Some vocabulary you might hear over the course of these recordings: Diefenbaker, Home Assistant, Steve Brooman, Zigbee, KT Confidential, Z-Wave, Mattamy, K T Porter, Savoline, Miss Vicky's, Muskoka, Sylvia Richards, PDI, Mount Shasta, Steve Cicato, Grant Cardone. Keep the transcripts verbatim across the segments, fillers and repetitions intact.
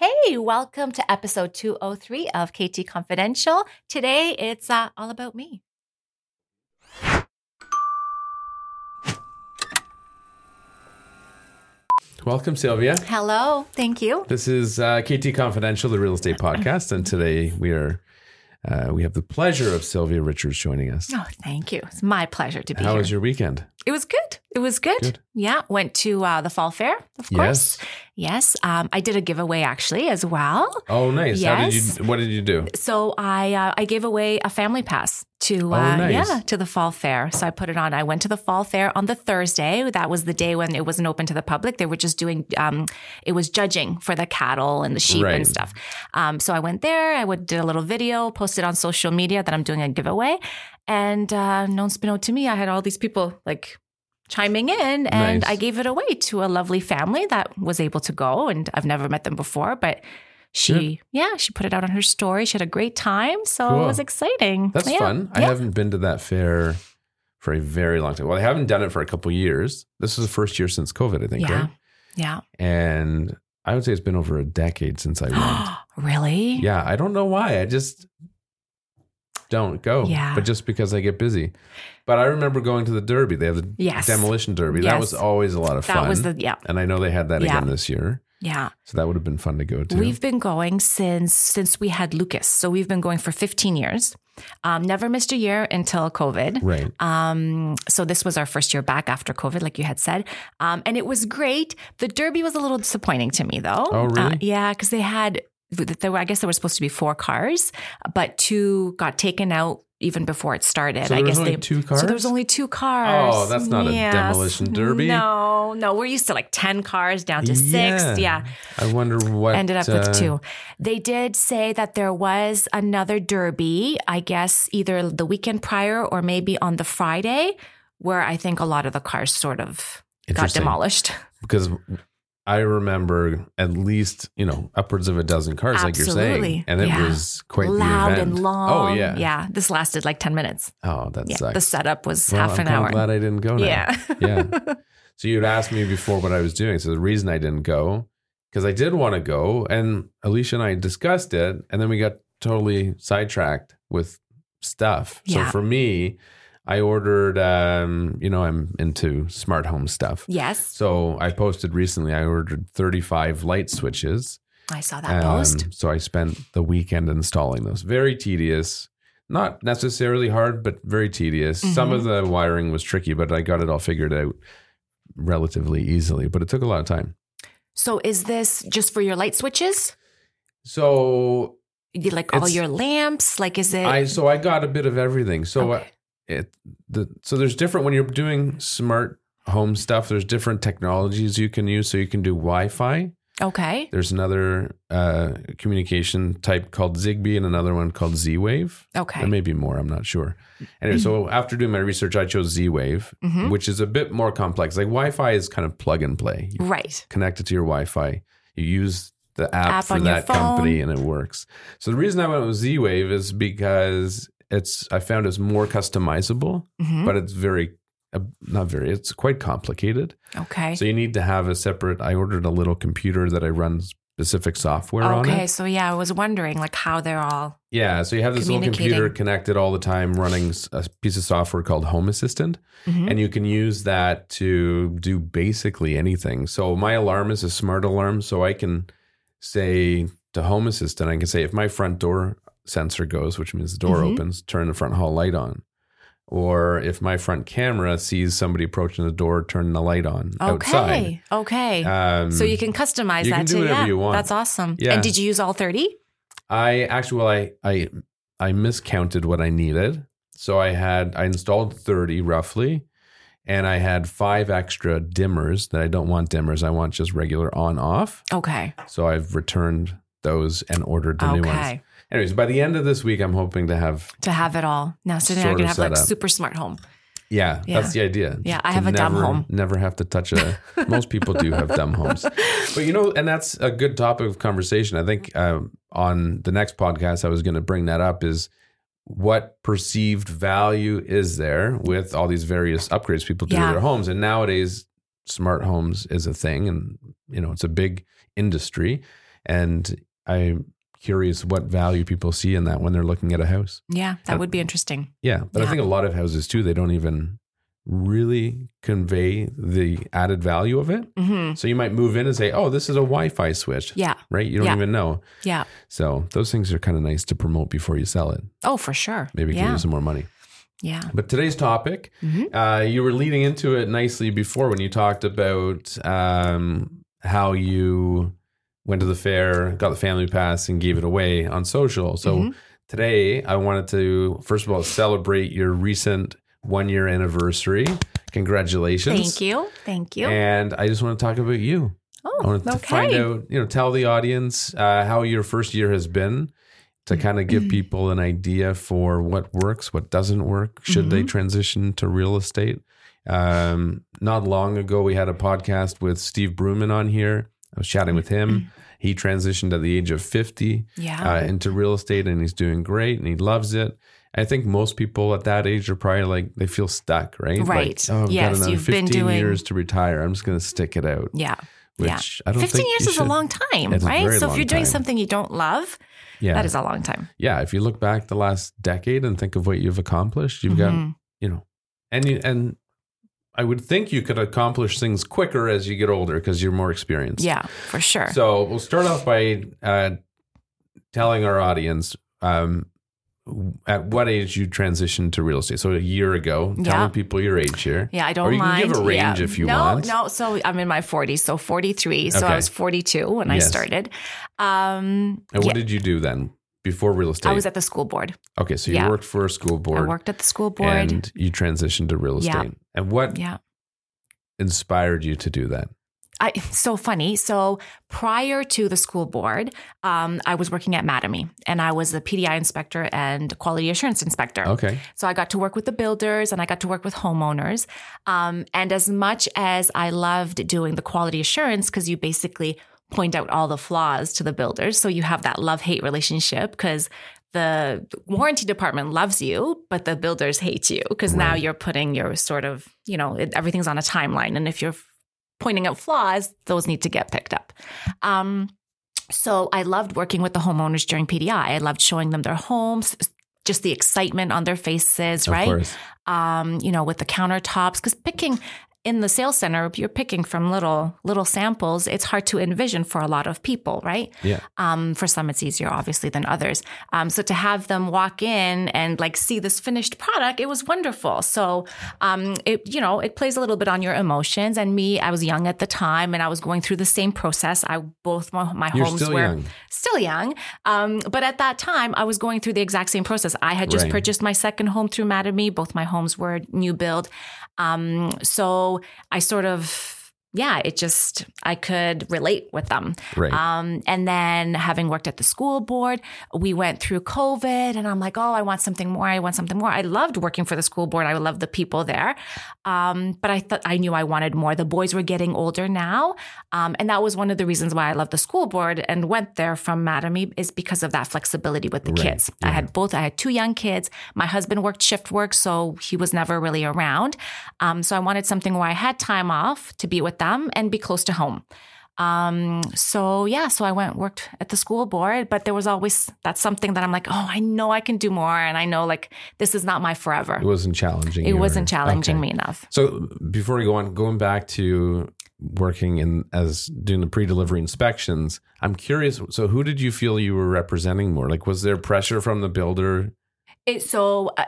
Hey, welcome to episode two oh three of K T Confidential. Today, it's uh, all about me. Welcome, Sylvia. Hello. Thank you. This is uh, K T Confidential, the real estate podcast, and today we are uh, we have the pleasure of Sylvia Richards joining us. Oh, thank you. It's my pleasure to be How here. How was your weekend? It was good. It was good. good. Yeah. Went to uh, the fall fair, of course. Yes. Yes. Um, I did a giveaway actually as well. Oh, nice. Yes. How did you, what did you do? So I uh, I gave away a family pass to, uh, oh, nice. yeah, to the fall fair. So I put it on. I went to the fall fair on the Thursday. That was the day when it wasn't open to the public. They were just doing, um, it was judging for the cattle and the sheep right. and stuff. Um, so I went there. I would, did a little video, posted on social media that I'm doing a giveaway. And uh, non spino to me, I had all these people like chiming in and nice. I gave it away to a lovely family that was able to go, and I've never met them before, but she, yeah, yeah she put it out on her story. She had a great time. So cool. It was exciting. That's yeah. fun. Yeah. I haven't been to that fair for a very long time. Well, I haven't done it for a couple of years. This is the first year since COVID, I think. Yeah. Right? Yeah. And I would say it's been over a decade since I went. Really? Yeah. I don't know why. I just don't go. Yeah. But just because I get busy. But I remember going to the Derby. They have the yes. demolition Derby. Yes. That was always a lot of that fun. That was the, yeah. And I know they had that yeah. again this year. Yeah. So that would have been fun to go to. We've been going since, since we had Lucas. So we've been going for fifteen years. Um, never missed a year until COVID. Right. Um, so this was our first year back after COVID, like you had said. Um, and it was great. The Derby was a little disappointing to me though. Oh, really? Uh, yeah. Cause they had, there were, I guess there were supposed to be four cars, but two got taken out even before it started. So I guess only they two cars? So there was only two cars. Oh, that's not yes. a demolition derby. No, no. We're used to like ten cars down to yeah. six. Yeah. I wonder what ended up uh, with two. They did say that there was another derby, I guess either the weekend prior or maybe on the Friday, where I think a lot of the cars sort of got demolished. Because I remember at least, you know, upwards of a dozen cars, absolutely. Like you're saying. And it yeah. was quite loud the event. And long. Oh, yeah. Yeah. This lasted like ten minutes. Oh, that yeah. sucks. The setup was well, half an I'm hour. I'm glad I didn't go now. Yeah. yeah. So you'd asked me before what I was doing. So the reason I didn't go, because I did want to go. And Alicia and I discussed it. And then we got totally sidetracked with stuff. Yeah. So for me, I ordered, um, you know, I'm into smart home stuff. Yes. So I posted recently, I ordered thirty-five light switches. I saw that um, post. So I spent the weekend installing those. Very tedious. Not necessarily hard, but very tedious. Mm-hmm. Some of the wiring was tricky, but I got it all figured out relatively easily. But it took a lot of time. So is this just for your light switches? So. Like all your lamps? Like is it? I, so I got a bit of everything. So okay. I, It, the, so there's different, when you're doing smart home stuff, there's different technologies you can use. So you can do Wi-Fi. Okay. There's another uh, communication type called Zigbee and another one called Z-Wave. Okay. There may be more, I'm not sure. Anyway, mm-hmm. so after doing my research, I chose Z-Wave, mm-hmm. which is a bit more complex. Like Wi-Fi is kind of plug and play. You right. connect it to your Wi-Fi. You use the app, app for that company and it works. So the reason I went with Z-Wave is because It's I found it's more customizable, mm-hmm. but it's very, uh, not very, it's quite complicated. Okay. So you need to have a separate, I ordered a little computer that I run specific software okay, on. Okay. So yeah, I was wondering like how they're all Yeah. So you have this little computer connected all the time running a piece of software called Home Assistant. Mm-hmm. And you can use that to do basically anything. So my alarm is a smart alarm. So I can say to Home Assistant, I can say if my front door sensor goes, which means the door mm-hmm. opens, turn the front hall light on. Or if my front camera sees somebody approaching the door, turn the light on okay. outside. Okay. Um, so you can customize you that can do too. Whatever yeah, you want. That's awesome. Yeah. And did you use all thirty? I actually, well, I, I, I miscounted what I needed. So I had, I installed thirty roughly, and I had five extra dimmers that I don't want dimmers. I want just regular on off. Okay. So I've returned those and ordered the okay. new ones. Anyways, by the end of this week, I'm hoping to have... To have it all. Now, so now I can have like up. Super smart home. Yeah, yeah, that's the idea. Yeah, I have to a never, dumb home. Never have to touch a... Most people do have dumb homes. But you know, and that's a good topic of conversation. I think um, on the next podcast, I was going to bring that up is what perceived value is there with all these various upgrades people do yeah. to their homes. And nowadays, smart homes is a thing and, you know, it's a big industry. And I'm curious what value people see in that when they're looking at a house. Yeah, that and, would be interesting. Yeah, but yeah. I think a lot of houses too, they don't even really convey the added value of it. Mm-hmm. So you might move in and say, oh, this is a Wi-Fi switch. Yeah. Right? You don't yeah. even know. Yeah. So those things are kind of nice to promote before you sell it. Oh, for sure. Maybe yeah. give you some more money. Yeah. But today's topic, mm-hmm. uh, you were leading into it nicely before when you talked about um, how you went to the fair, got the family pass and gave it away on social. So mm-hmm. today I wanted to, first of all, celebrate your recent one year anniversary. Congratulations. Thank you. Thank you. And I just want to talk about you. Oh, I want to okay. find out, you know, tell the audience uh, how your first year has been. To kind of give people an idea for what works, what doesn't work, should mm-hmm. they transition to real estate. Um, not long ago, we had a podcast with Steve Brooman on here. I was chatting with him. Mm-hmm. He transitioned at the age of fifty yeah. uh, into real estate, and he's doing great, and he loves it. I think most people at that age are probably like, they feel stuck, right? Right. Like, oh, I've yes, got another you've fifteen been doing... years to retire. I'm just going to stick it out. Yeah. Which yeah. I don't fifteen think years is should. A long time, it's right? So if you're doing time. Something you don't love, yeah. that is a long time. Yeah. If you look back the last decade and think of what you've accomplished, you've mm-hmm. got, you know, and you, and I would think you could accomplish things quicker as you get older because you're more experienced. Yeah, for sure. So we'll start off by uh, telling our audience um, at what age you transitioned to real estate. So a year ago, yeah. telling people your age here. Yeah, I don't mind. Or you mind. Can give a range yeah. if you no, want. No, no. So I'm in my forties, so forty-three. So okay. I was forty-two when yes. I started. Um, and what yeah. did you do then before real estate? I was at the school board. Okay, so you yeah. worked for a school board. I worked at the school board. And you transitioned to real estate. Yeah. And what yeah. inspired you to do that? I, so funny. So prior to the school board, um, I was working at Mattamy, and I was the P D I inspector and quality assurance inspector. Okay. So I got to work with the builders and I got to work with homeowners. Um, and as much as I loved doing the quality assurance, because you basically point out all the flaws to the builders. So you have that love-hate relationship because the warranty department loves you, but the builders hate you because right. now you're putting your sort of, you know, it, everything's on a timeline. And if you're pointing out flaws, those need to get picked up. Um, so I loved working with the homeowners during P D I. I loved showing them their homes, just the excitement on their faces, of right? course. Um, you know, with the countertops, because picking in the sales center, you're picking from little little samples. It's hard to envision for a lot of people, right? Yeah. Um, for some, it's easier, obviously, than others. Um, so to have them walk in and like see this finished product, it was wonderful. So um, it you know it plays a little bit on your emotions. And me, I was young at the time, and I was going through the same process. I both my, my You're homes still were young. still young, um, but at that time, I was going through the exact same process. I had just right. purchased my second home through Mattamy. Both my homes were new build. Um, so I sort of, yeah, it just, I could relate with them. Right. Um, and then having worked at the school board, we went through COVID and I'm like, oh, I want something more. I want something more. I loved working for the school board. I loved the people there. Um, but I thought I knew I wanted more. The boys were getting older now. Um, and that was one of the reasons why I loved the school board and went there from Mattamy is because of that flexibility with the right. kids. Yeah. I had both. I had two young kids. My husband worked shift work, so he was never really around. Um, so I wanted something where I had time off to be with them and be close to home. Um, so yeah, so I went, worked at the school board, but there was always, that's something that I'm like, oh, I know I can do more. And I know like, this is not my forever. It wasn't challenging. It wasn't or, challenging okay. me enough. So before we go on, going back to working in as doing the pre-delivery inspections, I'm curious. So who did you feel you were representing more? Like, was there pressure from the builder? It, so, uh,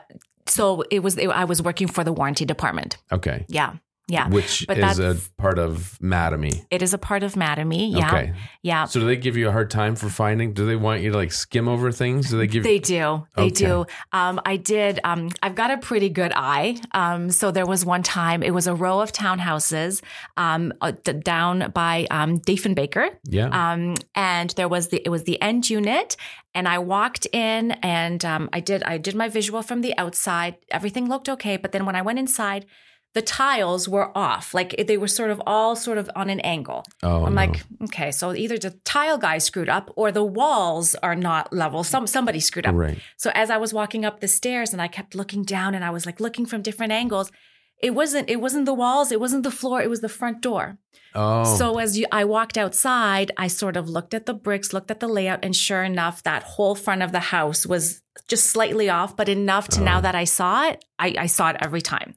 so it was, it, I was working for the warranty department. Okay. Yeah. Yeah. Which but is a part of Mattamy. It is a part of Mattamy. Yeah. Okay. Yeah. So do they give you a hard time for finding? Do they want you to like skim over things? Do they give They you- do. They okay. do. Um, I did. Um, I've got a pretty good eye. Um, so there was one time, it was a row of townhouses um, uh, d- down by um, Diefenbaker. Yeah. Um, and there was the, it was the end unit. And I walked in and um, I did, I did my visual from the outside. Everything looked okay. But then when I went inside, the tiles were off. Like they were sort of all sort of on an angle. Oh, I'm no. like, okay, so either the tile guy screwed up or the walls are not level. Some Somebody screwed up. Right. So as I was walking up the stairs and I kept looking down and I was like looking from different angles, It wasn't, it wasn't the walls. It wasn't the floor. It was the front door. Oh. So as you, I walked outside, I sort of looked at the bricks, looked at the layout. And sure enough, that whole front of the house was just slightly off, but enough to oh. now that I saw it, I, I saw it every time.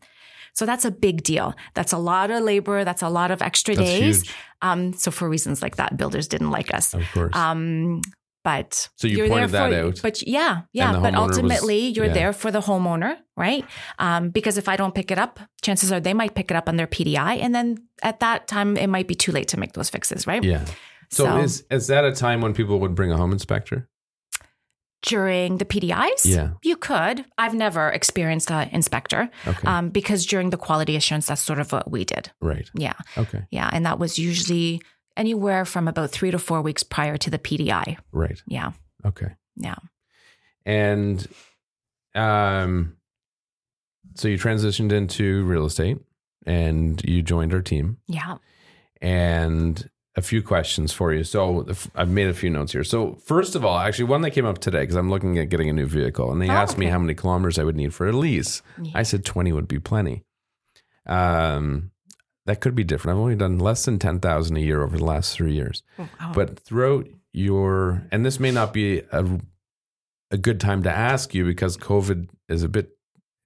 So that's a big deal. That's a lot of labor. That's a lot of extra that's days. Huge. Um, so for reasons like that, builders didn't like us. Of course. Um, But so you you're pointed there for, that out. But yeah, yeah. But ultimately, was, you're yeah. there for the homeowner, right? Um, because if I don't pick it up, chances are they might pick it up on their P D I, and then at that time, it might be too late to make those fixes, right? Yeah. So, so is is that a time when people would bring a home inspector during the P D Is? Yeah, you could. I've never experienced an inspector, okay. um, because during the quality assurance, that's sort of what we did, right? Yeah. Okay. Yeah, and that was usually anywhere from about three to four weeks prior to the P D I. Right. Yeah. Okay. Yeah. And um, so you transitioned into real estate and you joined our team. Yeah. And a few questions for you. So I've made a few notes here. So first of all, actually one that came up today, because I'm looking at getting a new vehicle, and they oh, asked okay. me how many kilometers I would need for a lease. Yeah. I said twenty would be plenty. Um. That could be different. I've only done less than ten thousand a year over the last three years. Oh, wow. But throughout your, and this may not be a, a good time to ask you because COVID is a bit,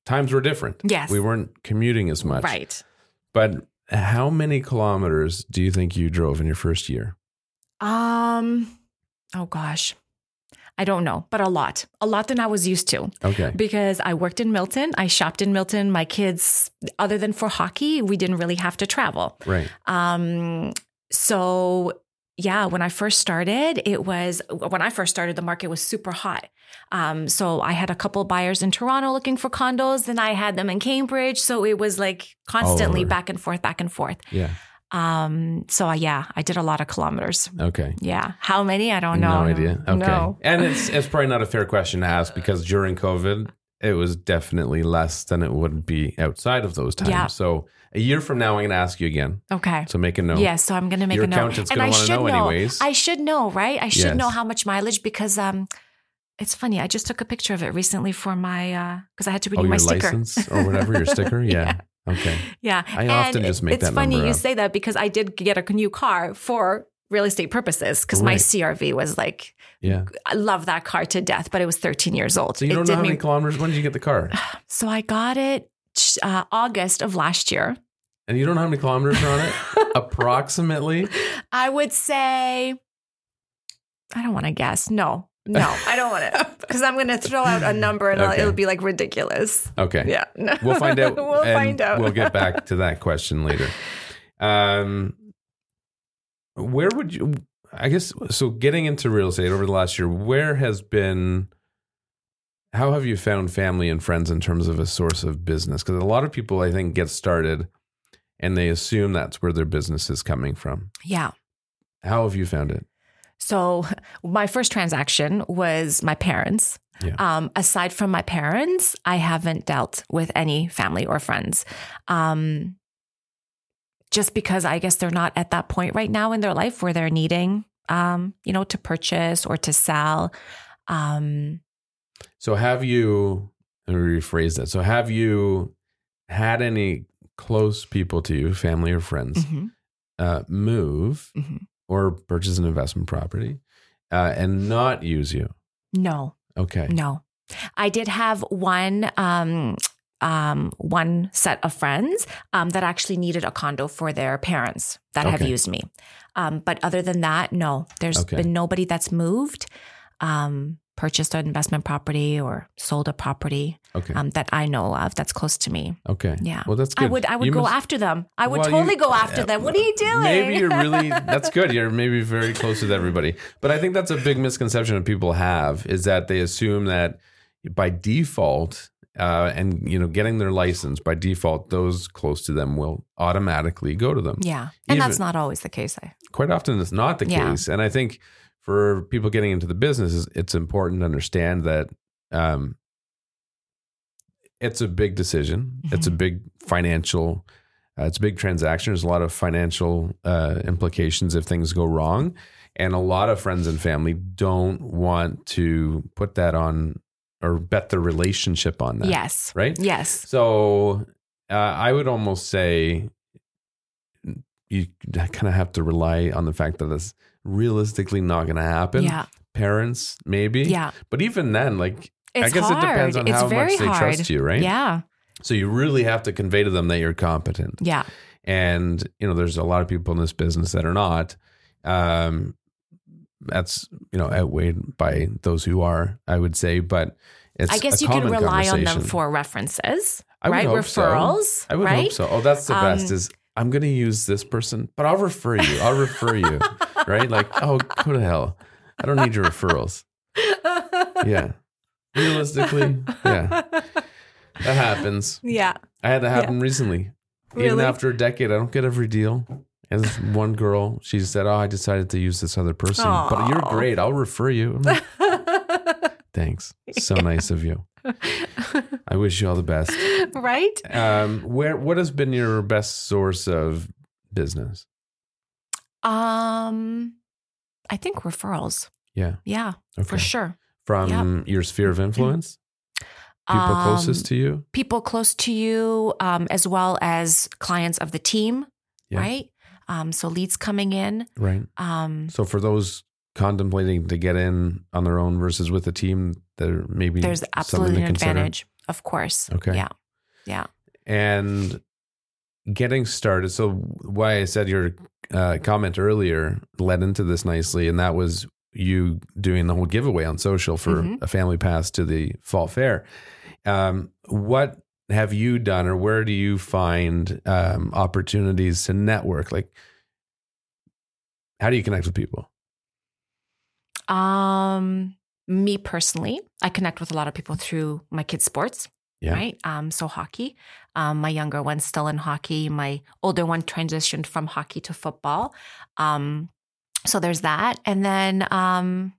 times were different. Yes. We weren't commuting as much. Right. But how many kilometers do you think you drove in your first year? Um. Oh, gosh. I don't know, but a lot, a lot than I was used to. Okay. Because I worked in Milton. I shopped in Milton. My kids, other than for hockey, we didn't really have to travel. Right. Um. So yeah, when I first started, it was, when I first started, the market was super hot. Um. So I had a couple buyers in Toronto looking for condos. Then I had them in Cambridge. So it was like constantly back and forth, back and forth. Yeah. Um, so I, yeah, I did a lot of kilometers. Okay. Yeah. How many? I don't know. No idea. Okay. No. And it's, it's probably not a fair question to ask because during COVID, it was definitely less than it would be outside of those times. Yeah. So a year from now, I'm going to ask you again. Okay. So make a note. Yes. Yeah, so I'm going to make Your a note. Your accountant's going to want to know, know anyways. I should know, right? I should yes. know how much mileage because, um, it's funny. I just took a picture of it recently for my, uh, cause I had to renew oh, my sticker. License or whatever, your sticker. Yeah. yeah. Okay. Yeah. I and often just make that number up. It's funny you say that because I did get a new car for real estate purposes because right. my C R V was like, yeah, I love that car to death, but it was thirteen years old. So you don't it know how many me... kilometers? When did you get the car? So I got it uh, August of last year. And you don't know how many kilometers are on it? Approximately? I would say, I don't want to guess. No. No, I don't want it because I'm going to throw out a number and okay. it'll be like ridiculous. Okay. Yeah. No. We'll find out. We'll find out. We'll get back to that question later. Um, where would you, I guess, so getting into real estate over the last year, where has been, how have you found family and friends in terms of a source of business? Because a lot of people, I think, get started and they assume that's where their business is coming from. Yeah. How have you found it? So my first transaction was my parents. Yeah. Um, aside from my parents, I haven't dealt with any family or friends. Um, just because I guess they're not at that point right now in their life where they're needing, um, you know, to purchase or to sell. Um, so have you, let me rephrase that. So have you had any close people to you, family or friends, mm-hmm. uh, move mm-hmm. or purchase an investment property uh, and not use you? No. Okay. No. I did have one um, um, one set of friends um, that actually needed a condo for their parents that okay. have used me. Um, but other than that, no. There's okay. been nobody that's moved, um, purchased an investment property or sold a property okay. um, that I know of that's close to me. Okay. Yeah. Well, that's good. I would, I would you go must, after them. I would well, totally you, go after uh, them. What are you doing? Maybe you're really, that's good. You're maybe very close with everybody. But I think that's a big misconception that people have is that they assume that by default uh, and, you know, getting their license by default, those close to them will automatically go to them. Yeah. And Even, that's not always the case. I, quite often it's not the yeah. case. And I think for people getting into the business, it's important to understand that um, it's a big decision. Mm-hmm. It's a big financial, uh, it's a big transaction. There's a lot of financial uh, implications if things go wrong. And a lot of friends and family don't want to put that on or bet their relationship on that. Yes. Right? Yes. So uh, I would almost say you kind of have to rely on the fact that it's realistically not going to happen. Yeah. Parents, maybe. Yeah. But even then, like, it's I guess hard. It depends on it's how much hard. They trust you, right? Yeah. So you really have to convey to them that you're competent. Yeah. And, you know, there's a lot of people in this business that are not. Um, that's, you know, outweighed by those who are, I would say. But it's I guess a you can rely on them for references, I right? Referrals, so. I would right? hope so. Oh, that's the um, best is I'm going to use this person, but I'll refer you. I'll refer you, right? Like, oh, go to hell. I don't need your referrals. Yeah. Realistically, yeah. That happens. Yeah. I had that happen yeah. recently. Really? Even after a decade, I don't get every deal. And this one girl, she said, oh, I decided to use this other person. Aww. But you're great. I'll refer you. I'm like, thanks. So yeah. nice of you. I wish you all the best. Right? Um, where? What has been your best source of business? Um, I think referrals. Yeah. Yeah, okay. For sure. From yep. your sphere of influence? Mm-hmm. People closest to you? Um, people close to you, um, as well as clients of the team, yeah. right? Um, so leads coming in. Right. Um, so for those contemplating to get in on their own versus with a team, there maybe there's absolutely an consider. Advantage, of course. Okay. Yeah. Yeah. And getting started. So why I said your uh, comment earlier led into this nicely, and that was you doing the whole giveaway on social for mm-hmm. a family pass to the fall fair. Um, what have you done, or where do you find um, opportunities to network? Like, how do you connect with people? Um, me personally, I connect with a lot of people through my kids' sports, yeah. right? Um, so hockey. Um, my younger one's still in hockey. My older one transitioned from hockey to football. Um, so there's that. And then... Um,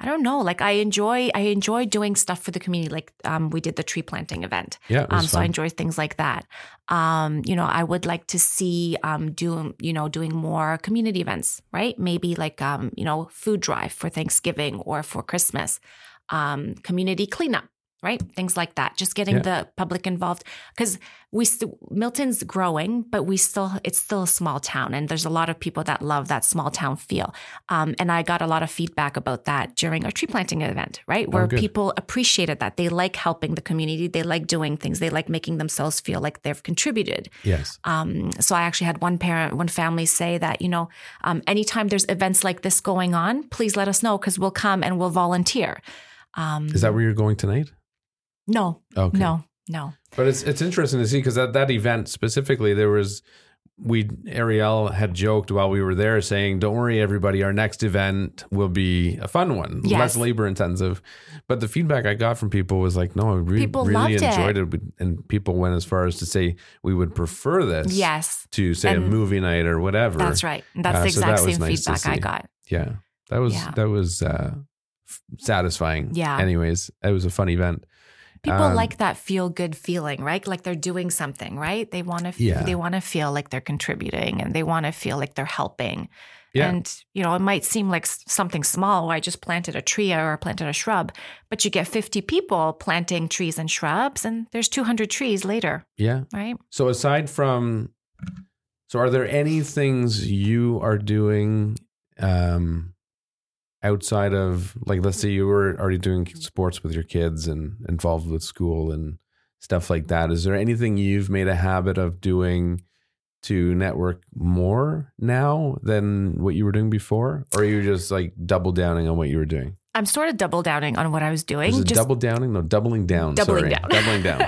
I don't know. Like I enjoy, I enjoy doing stuff for the community. Like um, we did the tree planting event. Yeah, it was um, so fun. I enjoy things like that. Um, you know, I would like to see um, doing, you know, doing more community events, right? Maybe like um, you know, food drive for Thanksgiving or for Christmas, um, community cleanup, right? Things like that. Just getting yeah. the public involved because we st- Milton's growing, but we still it's still a small town, and there's a lot of people that love that small town feel. Um, and I got a lot of feedback about that during our tree planting event, right? Where oh, good. People appreciated that they like helping the community, they like doing things, they like making themselves feel like they've contributed. Yes. Um, so I actually had one parent, one family say that you know, um, anytime there's events like this going on, please let us know because we'll come and we'll volunteer. Um, Is that where you're going tonight? No, okay. no, no. But it's it's interesting to see because at that event specifically, there was, we, Ariel had joked while we were there saying, don't worry, everybody, our next event will be a fun one, yes. less labor intensive. But the feedback I got from people was like, no, I re- really enjoyed it. it. And people went as far as to say, we would prefer this yes. to say and a movie night or whatever. That's right. That's uh, the exact so that same nice feedback I got. Yeah, that was, yeah. that was uh, satisfying. Yeah. Anyways, it was a fun event. People um, like that feel good feeling, right? Like they're doing something, right? They want to f- yeah. they want to feel like they're contributing and they want to feel like they're helping. Yeah. And, you know, it might seem like something small where I just planted a tree or planted a shrub, but you get fifty people planting trees and shrubs and there's two hundred trees later. Yeah. Right? So aside from so are there any things you are doing um outside of, like, let's say you were already doing sports with your kids and involved with school and stuff like that. Is there anything you've made a habit of doing to network more now than what you were doing before? Or are you just like double downing on what you were doing? I'm sort of double downing on what I was doing. Is it just double downing? No, doubling down. Doubling Sorry. down. Doubling down.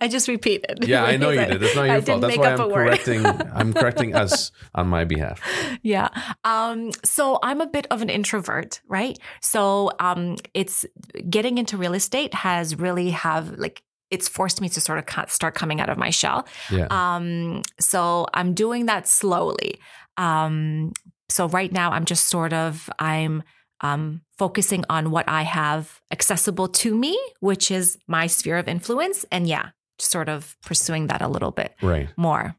I just repeated. Yeah, I know you did. It's not your I fault. That's why I'm correcting. I'm correcting us on my behalf. Yeah. Um, so I'm a bit of an introvert, right? So um, it's getting into real estate has really have like it's forced me to sort of start coming out of my shell. Yeah. Um, so I'm doing that slowly. Um, so right now I'm just sort of I'm. Um, focusing on what I have accessible to me, which is my sphere of influence. And yeah, sort of pursuing that a little bit right. more.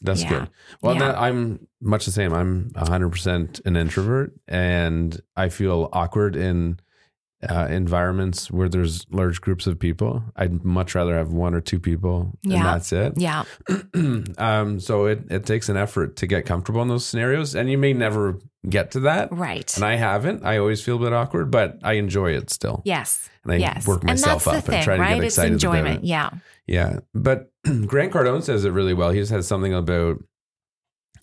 That's yeah. good. Well, yeah. that, I'm much the same. I'm one hundred percent an introvert and I feel awkward in uh, environments where there's large groups of people. I'd much rather have one or two people yeah. and that's it. Yeah. um, so it, it takes an effort to get comfortable in those scenarios, and you may never get to that. Right. And I haven't. I always feel a bit awkward, but I enjoy it still. Yes. And I yes. work myself and up thing, and try to right? get excited it's enjoyment. About it. Yeah. Yeah. But Grant Cardone says it really well. He has something about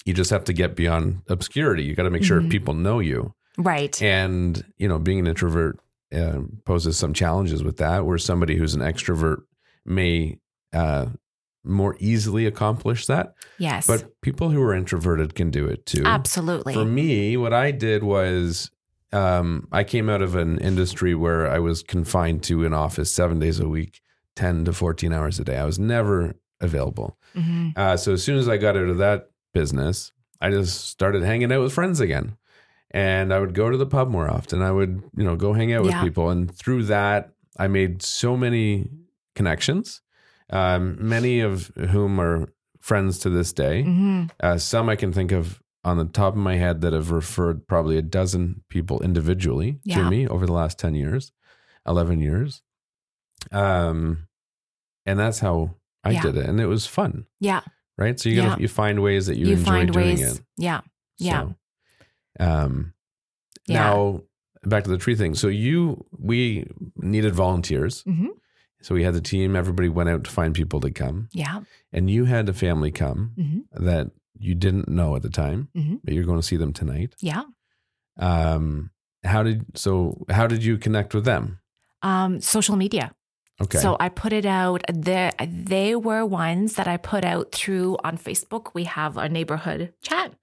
you just have to get beyond obscurity. You got to make sure mm-hmm. people know you. Right. And, you know, being an introvert uh, poses some challenges with that, where somebody who's an extrovert may uh, more easily accomplish that. Yes. But people who are introverted can do it too. Absolutely. For me, what I did was um, I came out of an industry where I was confined to an office seven days a week, ten to fourteen hours a day. I was never available. Mm-hmm. Uh, so as soon as I got out of that business, I just started hanging out with friends again. And I would go to the pub more often. I would, you know, go hang out yeah. with people. And through that, I made so many connections, um, many of whom are friends to this day. Mm-hmm. Uh, some I can think of on the top of my head that have referred probably a dozen people individually yeah. to me over the last ten years, eleven years. Um, and that's how I yeah. did it. And it was fun. Yeah. Right. So you yeah. gotta, you find ways that you, you enjoy find doing ways. It. Yeah. Yeah. So, Um, yeah. Now back to the tree thing. So you, we needed volunteers. Mm-hmm. So we had the team, everybody went out to find people to come. Yeah. And you had a family come mm-hmm. that you didn't know at the time, mm-hmm. but you're going to see them tonight. Yeah. Um, how did, so how did you connect with them? Um, social media. Okay. So I put it out there. They were ones that I put out through on Facebook. We have our neighborhood chat.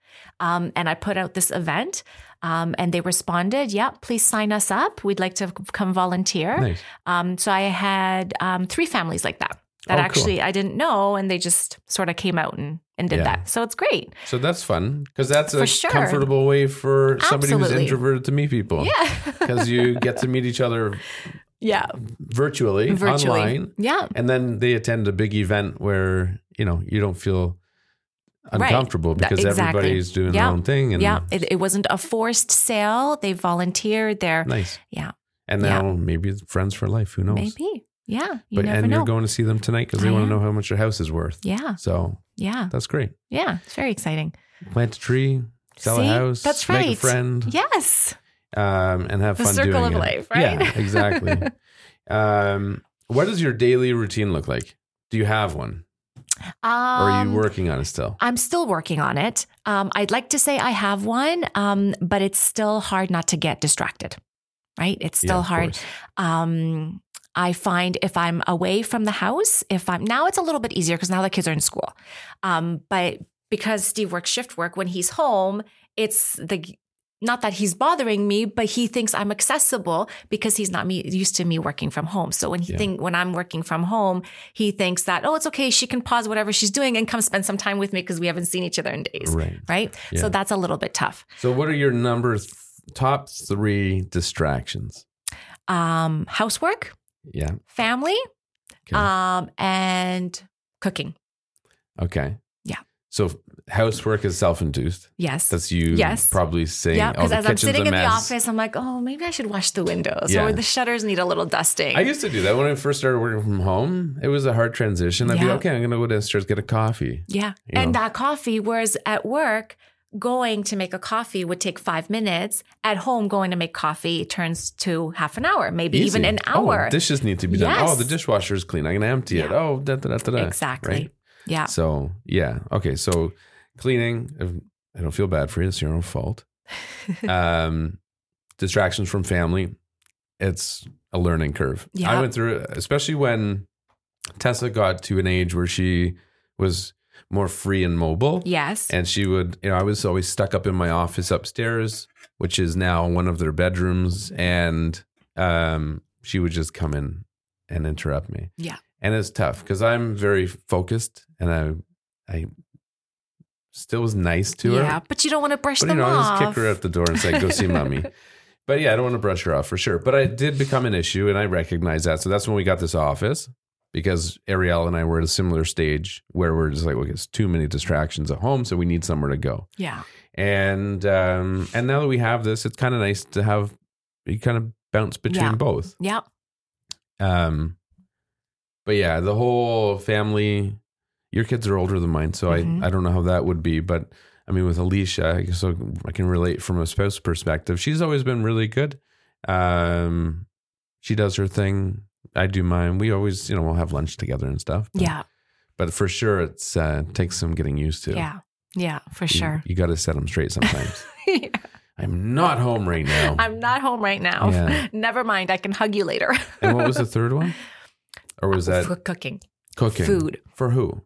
Um, and I put out this event um, and they responded, yeah, please sign us up. We'd like to come volunteer. Nice. Um, so I had um, three families like that, that oh, actually cool. I didn't know. And they just sort of came out and, and did yeah. that. So it's great. So that's fun because that's for a sure. comfortable way for somebody Absolutely. Who's introverted to meet people. Yeah, because you get to meet each other. Yeah. Virtually, virtually, online. Yeah. And then they attend a big event where, you know, you don't feel uncomfortable right. because exactly. everybody's doing yeah. their own thing. And yeah. It, it wasn't a forced sale. They volunteered. They're nice. Yeah. And now yeah. maybe it's friends for life. Who knows? Maybe. Yeah. You but never And know. You're going to see them tonight because they I want am. To know how much your house is worth. Yeah. So yeah, that's great. Yeah. It's very exciting. Plant a tree, sell see? A house. That's right. Make a friend. Yes. Um, and have the fun doing it. The circle of life, right? Yeah, exactly. um, what does your daily routine look like? Do you have one? Um, or are you working on it still? I'm still working on it. Um, I'd like to say I have one, um, but it's still hard not to get distracted, right? It's still yeah, hard. Um, I find if I'm away from the house, if I'm now it's a little bit easier because now the kids are in school. Um, but because Steve works shift work, when he's home, it's the not that he's bothering me, but he thinks I'm accessible because he's not me, used to me working from home. So when he yeah. think when I'm working from home, he thinks that, oh, it's okay. She can pause whatever she's doing and come spend some time with me because we haven't seen each other in days. Right. right? Yeah. So that's a little bit tough. So what are your numbers, top three distractions? Um, housework. Yeah. Family. Okay. Um, and cooking. Okay. Yeah. So housework is self-induced. Yes. That's you yes. probably saying, yeah, because oh, as I'm sitting in the office, I'm like, oh, maybe I should wash the windows yeah. or the shutters need a little dusting. I used to do that when I first started working from home. It was a hard transition. I'd yeah. be okay, I'm going to go downstairs, get a coffee. Yeah. You and know. That coffee, whereas at work, going to make a coffee would take five minutes. At home, going to make coffee turns to half an hour, maybe Easy. Even an hour. Oh, dishes need to be yes. done. Oh, the dishwasher is clean. I'm going to empty yeah. it. Oh, da da da da da. Exactly. Right? Yeah. So, yeah. Okay. So cleaning, I don't feel bad for you. It's your own fault. Um, distractions from family. It's a learning curve. Yeah. I went through it, especially when Tessa got to an age where she was more free and mobile. Yes. And she would, you know, I was always stuck up in my office upstairs, which is now one of their bedrooms. And um, she would just come in and interrupt me. Yeah. And it's tough because I'm very focused and I I still was nice to yeah, her. Yeah, but you don't want to brush but, them you know, off. I just kick her out the door and say, go see mommy. But yeah, I don't want to brush her off for sure. But I did become an issue and I recognize that. So that's when we got this office because Arielle and I were at a similar stage where we're just like, well, it's too many distractions at home. So we need somewhere to go. Yeah. And um, and now that we have this, it's kind of nice to have, you kind of bounce between yeah. both. Yeah. Um, but yeah, the whole family, your kids are older than mine, so mm-hmm. I, I don't know how that would be. But I mean, with Alicia, so I can relate from a spouse perspective. She's always been really good. Um, she does her thing. I do mine. We always, you know, we'll have lunch together and stuff. But, yeah. But for sure, it's uh, takes some getting used to. Yeah. Yeah, for sure. You, you got to set them straight sometimes. yeah. I'm not home right now. I'm not home right now. Yeah. Never mind. I can hug you later. And what was the third one? Or was that? For cooking. Cooking. Food. For who?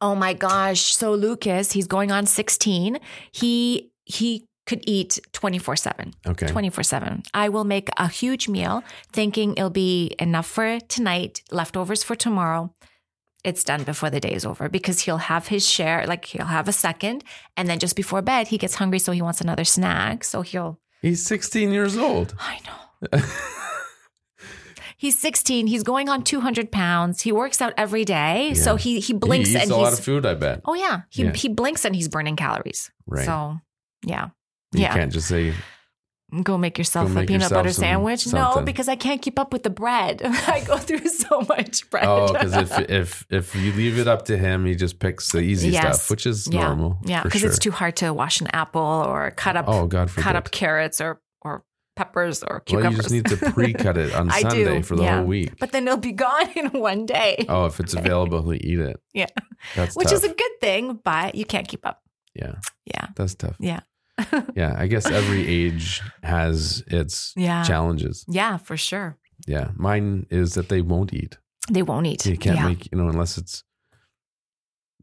Oh my gosh. So Lucas, he's going on sixteen. He, he could eat twenty-four seven. Okay. twenty-four seven. I will make a huge meal thinking it'll be enough for tonight, leftovers for tomorrow. It's done before the day is over because he'll have his share, like he'll have a second. And then just before bed, he gets hungry. So he wants another snack. So he'll. He's sixteen years old. I know. He's sixteen. He's going on two hundred pounds. He works out every day. Yeah. So he, he blinks. He eats and a he's, lot of food, I bet. Oh, yeah. He yeah. he blinks and he's burning calories. Right. So, yeah. You yeah. can't just say. Go make yourself go make a peanut yourself butter some, sandwich. Something. No, because I can't keep up with the bread. I go through so much bread. Oh, because if, if if you leave it up to him, he just picks the easy yes. stuff, which is yeah. normal. Yeah, because sure. it's too hard to wash an apple or cut up oh, God cut up carrots or, or peppers or cucumbers. Well, you just need to pre-cut it on Sunday do, for the yeah. whole week. But then it'll be gone in one day. Oh, if it's available, he'll eat it. Yeah. That's which tough. Is a good thing, but you can't keep up. Yeah. Yeah. That's tough. Yeah. yeah, I guess every age has its yeah. challenges. Yeah, for sure. Yeah. Mine is that they won't eat. They won't eat. You can't yeah. make, you know, unless it's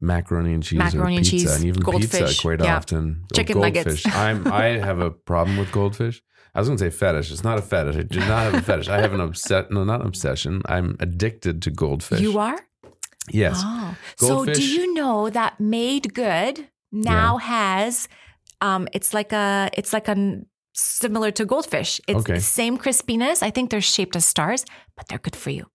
macaroni and cheese macaroni or pizza. And, cheese, and even goldfish. Pizza quite yeah. often. Chicken nuggets. I'm, I have a problem with goldfish. I was going to say fetish. It's not a fetish. I do not have a fetish. I have an obsession. No, not obsession. I'm addicted to goldfish. You are? Yes. Oh. Goldfish, so do you know that Made Good now yeah. has... Um, it's like a, it's like a similar to goldfish. It's okay. the same crispiness. I think they're shaped as stars, but they're good for you.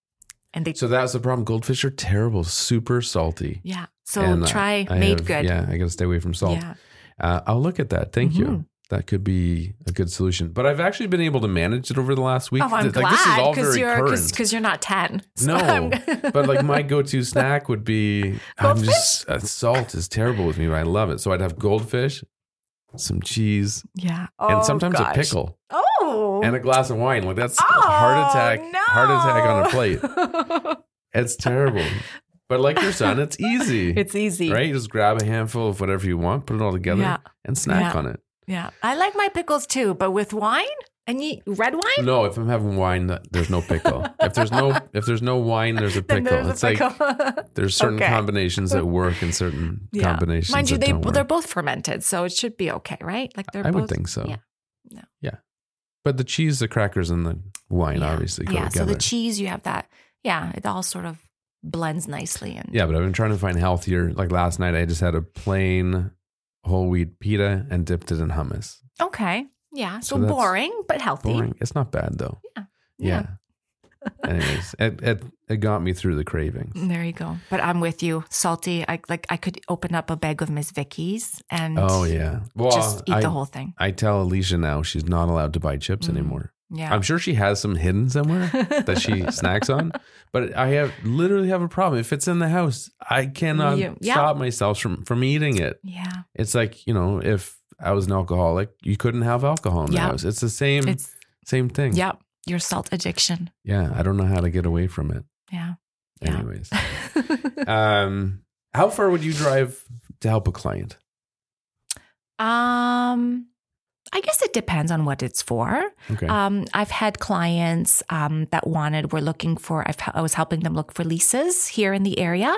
And they so that's the problem. Goldfish are terrible, super salty. Yeah. So and try I, Made I have, Good. Yeah, I got to stay away from salt. Yeah. Uh, I'll look at that. Thank mm-hmm. you. That could be a good solution. But I've actually been able to manage it over the last week. Oh, I'm like, glad. This is all very you're, current. Because you're not ten. So no. But like my go-to snack would be, I'm just, uh, salt is terrible with me, but I love it. So I'd have goldfish. Some cheese. Yeah. Oh, and sometimes gosh. A pickle. Oh. And a glass of wine. Like that's oh, a heart attack. No. Heart attack on a plate. It's terrible. But like your son, it's easy. It's easy. Right? You just grab a handful of whatever you want, put it all together yeah. and snack yeah. on it. Yeah. I like my pickles too, but with wine and you, red wine? No, if I'm having wine, there's no pickle. if there's no if there's no wine, there's a pickle. There's it's a pickle. Like there's certain okay. combinations that work and certain yeah. combinations. Mind you, that they don't work. They're both fermented, so it should be okay, right? Like they're I both, would think so. Yeah. No. Yeah. But the cheese, the crackers, and the wine yeah. obviously go yeah, together. Yeah, so the cheese, you have that. Yeah, it all sort of blends nicely. And yeah, but I've been trying to find healthier. Like last night, I just had a plain whole wheat pita and dipped it in hummus. Okay. Yeah, so, so boring, but healthy. Boring. It's not bad, though. Yeah. Yeah. yeah. Anyways, it, it it got me through the cravings. There you go. But I'm with you. Salty. I like. I could open up a bag of Miss Vicky's and oh, yeah. well, just eat I, the whole thing. I tell Alicia now she's not allowed to buy chips mm. anymore. Yeah, I'm sure she has some hidden somewhere that she snacks on. But I have literally have a problem. If it's in the house, I cannot you, yeah. stop myself from, from eating it. Yeah. It's like, you know, if I was an alcoholic. You couldn't have alcohol in the yep. house. It's the same it's, same thing. Yeah. Your salt addiction. Yeah. I don't know how to get away from it. Yeah. Anyways. Yeah. um, how far would you drive to help a client? Um, I guess it depends on what it's for. Okay. Um, I've had clients um, that wanted, were looking for, I've, I was helping them look for leases here in the area.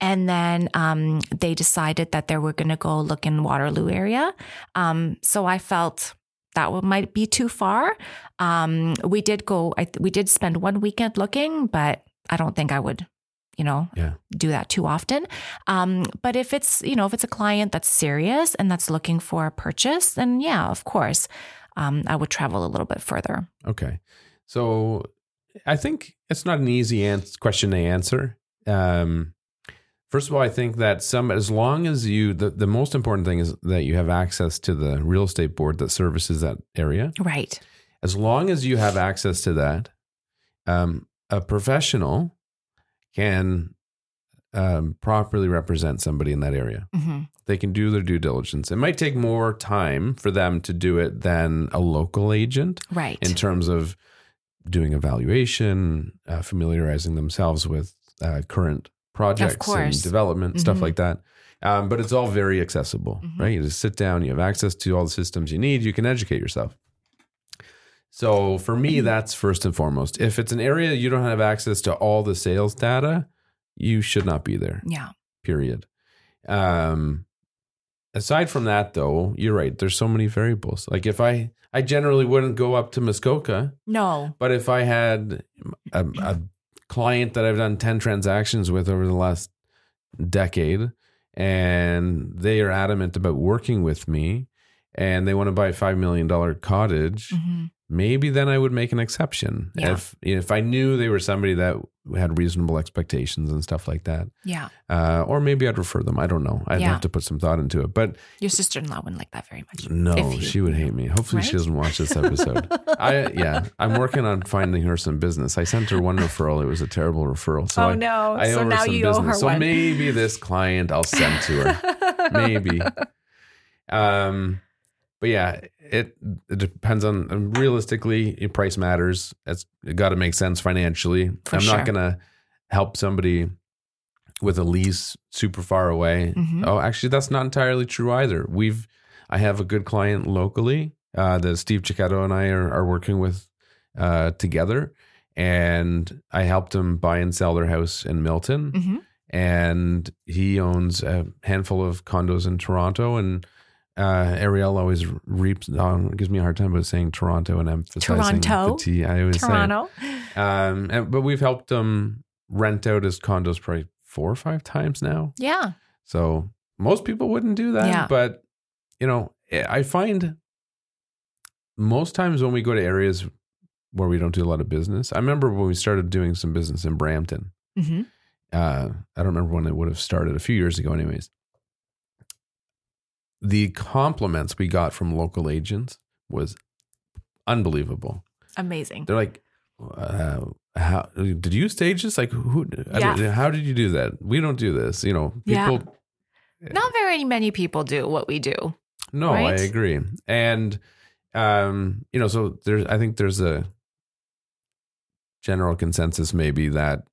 And then um, they decided that they were going to go look in Waterloo area. Um, so I felt that might be too far. Um, we did go, I, we did spend one weekend looking, but I don't think I would. you know, yeah. do that too often. Um, but if it's, you know, if it's a client that's serious and that's looking for a purchase, then yeah, of course, um, I would travel a little bit further. Okay. So I think it's not an easy ans- question to answer. Um, first of all, I think that some, as long as you, the, the most important thing is that you have access to the real estate board that services that area. Right. As long as you have access to that, um, a professional can um, properly represent somebody in that area. Mm-hmm. They can do their due diligence. It might take more time for them to do it than a local agent, right? In terms of doing evaluation, uh, familiarizing themselves with uh, current projects and development, mm-hmm. stuff like that. Um, but it's all very accessible, mm-hmm. right? You just sit down, you have access to all the systems you need, you can educate yourself. So for me, that's first and foremost. If it's an area you don't have access to all the sales data, you should not be there. Yeah. Period. Um, aside from that, though, you're right. There's so many variables. Like if I, I generally wouldn't go up to Muskoka. No. But if I had a, a client that I've done ten transactions with over the last decade, and they are adamant about working with me, and they want to buy a five million dollars cottage, mm-hmm. maybe then I would make an exception. Yeah. If if I knew they were somebody that had reasonable expectations and stuff like that. Yeah. Uh, or maybe I'd refer them. I don't know. I'd yeah. have to put some thought into it. But your sister-in-law wouldn't like that very much. No, you, she would hate me. Hopefully right? she doesn't watch this episode. I Yeah. I'm working on finding her some business. I sent her one referral. It was a terrible referral. So oh, I, no. I owe so her now some you business. Owe her so one. Maybe this client I'll send to her. Maybe. Um. But yeah, it, it depends on, realistically, your price matters. It's it got to make sense financially. For I'm sure. not going to help somebody with a lease super far away. Mm-hmm. Oh, actually, that's not entirely true either. We've, I have a good client locally uh, that Steve Cicato and I are, are working with uh, together. And I helped him buy and sell their house in Milton. Mm-hmm. And he owns a handful of condos in Toronto, and Uh, Ariel always reaps on, gives me a hard time about saying Toronto and emphasizing Toronto. The T. I always Toronto. say Toronto. Um, and, but we've helped him rent out his condos probably four or five times now. Yeah. So most people wouldn't do that. Yeah. But, you know, I find most times when we go to areas where we don't do a lot of business, I remember when we started doing some business in Brampton. Mm-hmm. Uh, I don't remember when it would have started, a few years ago anyways. The compliments we got from local agents was unbelievable. Amazing. They're like, uh, how did you stage this? Like, who? Yeah. How did you do that? We don't do this. You know, people. Yeah. Not very many people do what we do. No, right? I agree. And, um, you know, so there's, I think there's a general consensus maybe that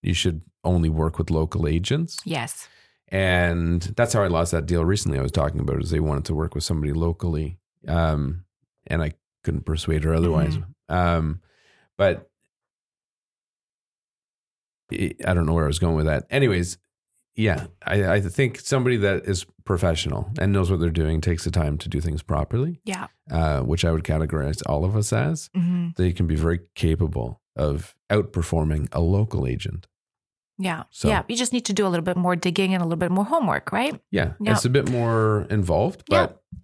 you should only work with local agents. Yes. And that's how I lost that deal recently I was talking about, is they wanted to work with somebody locally. Um, and I couldn't persuade her otherwise. Mm-hmm. Um, but it, I don't know where I was going with that. Anyways, yeah, I, I think somebody that is professional and knows what they're doing, takes the time to do things properly. Yeah. Uh, which I would categorize all of us as. Mm-hmm. They can be very capable of outperforming a local agent. Yeah. So, yeah. You just need to do a little bit more digging and a little bit more homework, right? Yeah. yeah. It's a bit more involved, but yeah.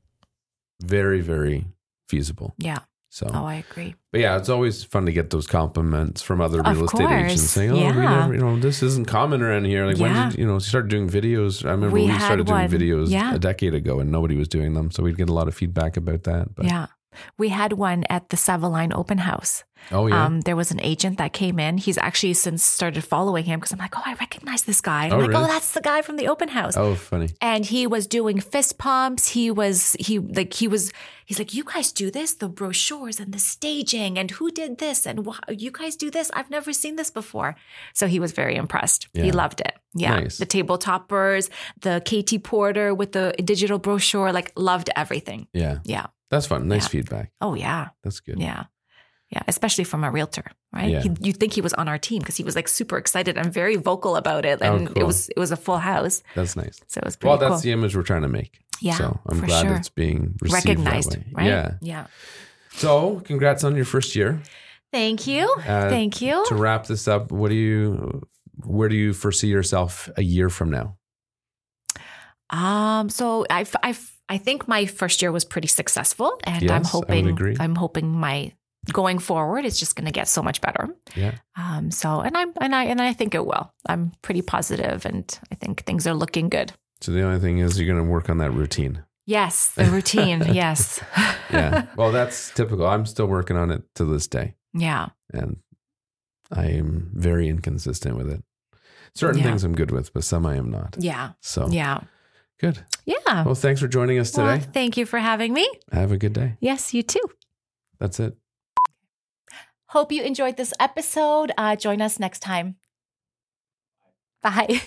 very, very feasible. Yeah. So. Oh, I agree. But yeah, it's always fun to get those compliments from other real estate agents saying, oh, yeah. we never, you know, this isn't common around here. Like yeah. when did, you know, start doing videos. I remember we, we started doing one. videos yeah. a decade ago and nobody was doing them. So we'd get a lot of feedback about that. But. Yeah. We had one at the Savoline open house. Oh, yeah. Um, there was an agent that came in. He's actually since started following him because I'm like, oh, I recognize this guy. I'm oh, like, really? Oh, that's the guy from the open house. Oh, funny. And he was doing fist pumps. He was, he like, he was, he's like, you guys do this, the brochures and the staging and who did this and why you guys do this. I've never seen this before. So he was very impressed. Yeah. He loved it. Yeah. Nice. The table toppers, the K T Porter with the digital brochure, like loved everything. Yeah. Yeah. That's fun. Nice yeah. feedback. Oh, yeah. That's good. Yeah. Yeah. Especially from a realtor, right? Yeah. He, you'd think he was on our team because he was like super excited and very vocal about it. And oh, cool. it was it was a full house. That's nice. So it was pretty Well, that's cool. the image we're trying to make. Yeah. So I'm glad sure. it's being received recognized, that way. Right? Yeah. Yeah. So congrats on your first year. Thank you. Uh, Thank you. To wrap this up, what do you, where do you foresee yourself a year from now? Um. So I've, I've, I think my first year was pretty successful, and yes, I'm hoping I would agree. I'm hoping my going forward is just going to get so much better. Yeah. Um. So, and I'm and I and I think it will. I'm pretty positive, and I think things are looking good. So the only thing is, you're going to work on that routine. Yes, the routine. Yes. Yeah. Well, that's typical. I'm still working on it to this day. Yeah. And I am very inconsistent with it. Certain yeah. things I'm good with, but some I am not. Yeah. So. Yeah. Good. Yeah. Well, thanks for joining us today. Well, thank you for having me. Have a good day. Yes, you too. That's it. Hope you enjoyed this episode. Uh, join us next time. Bye.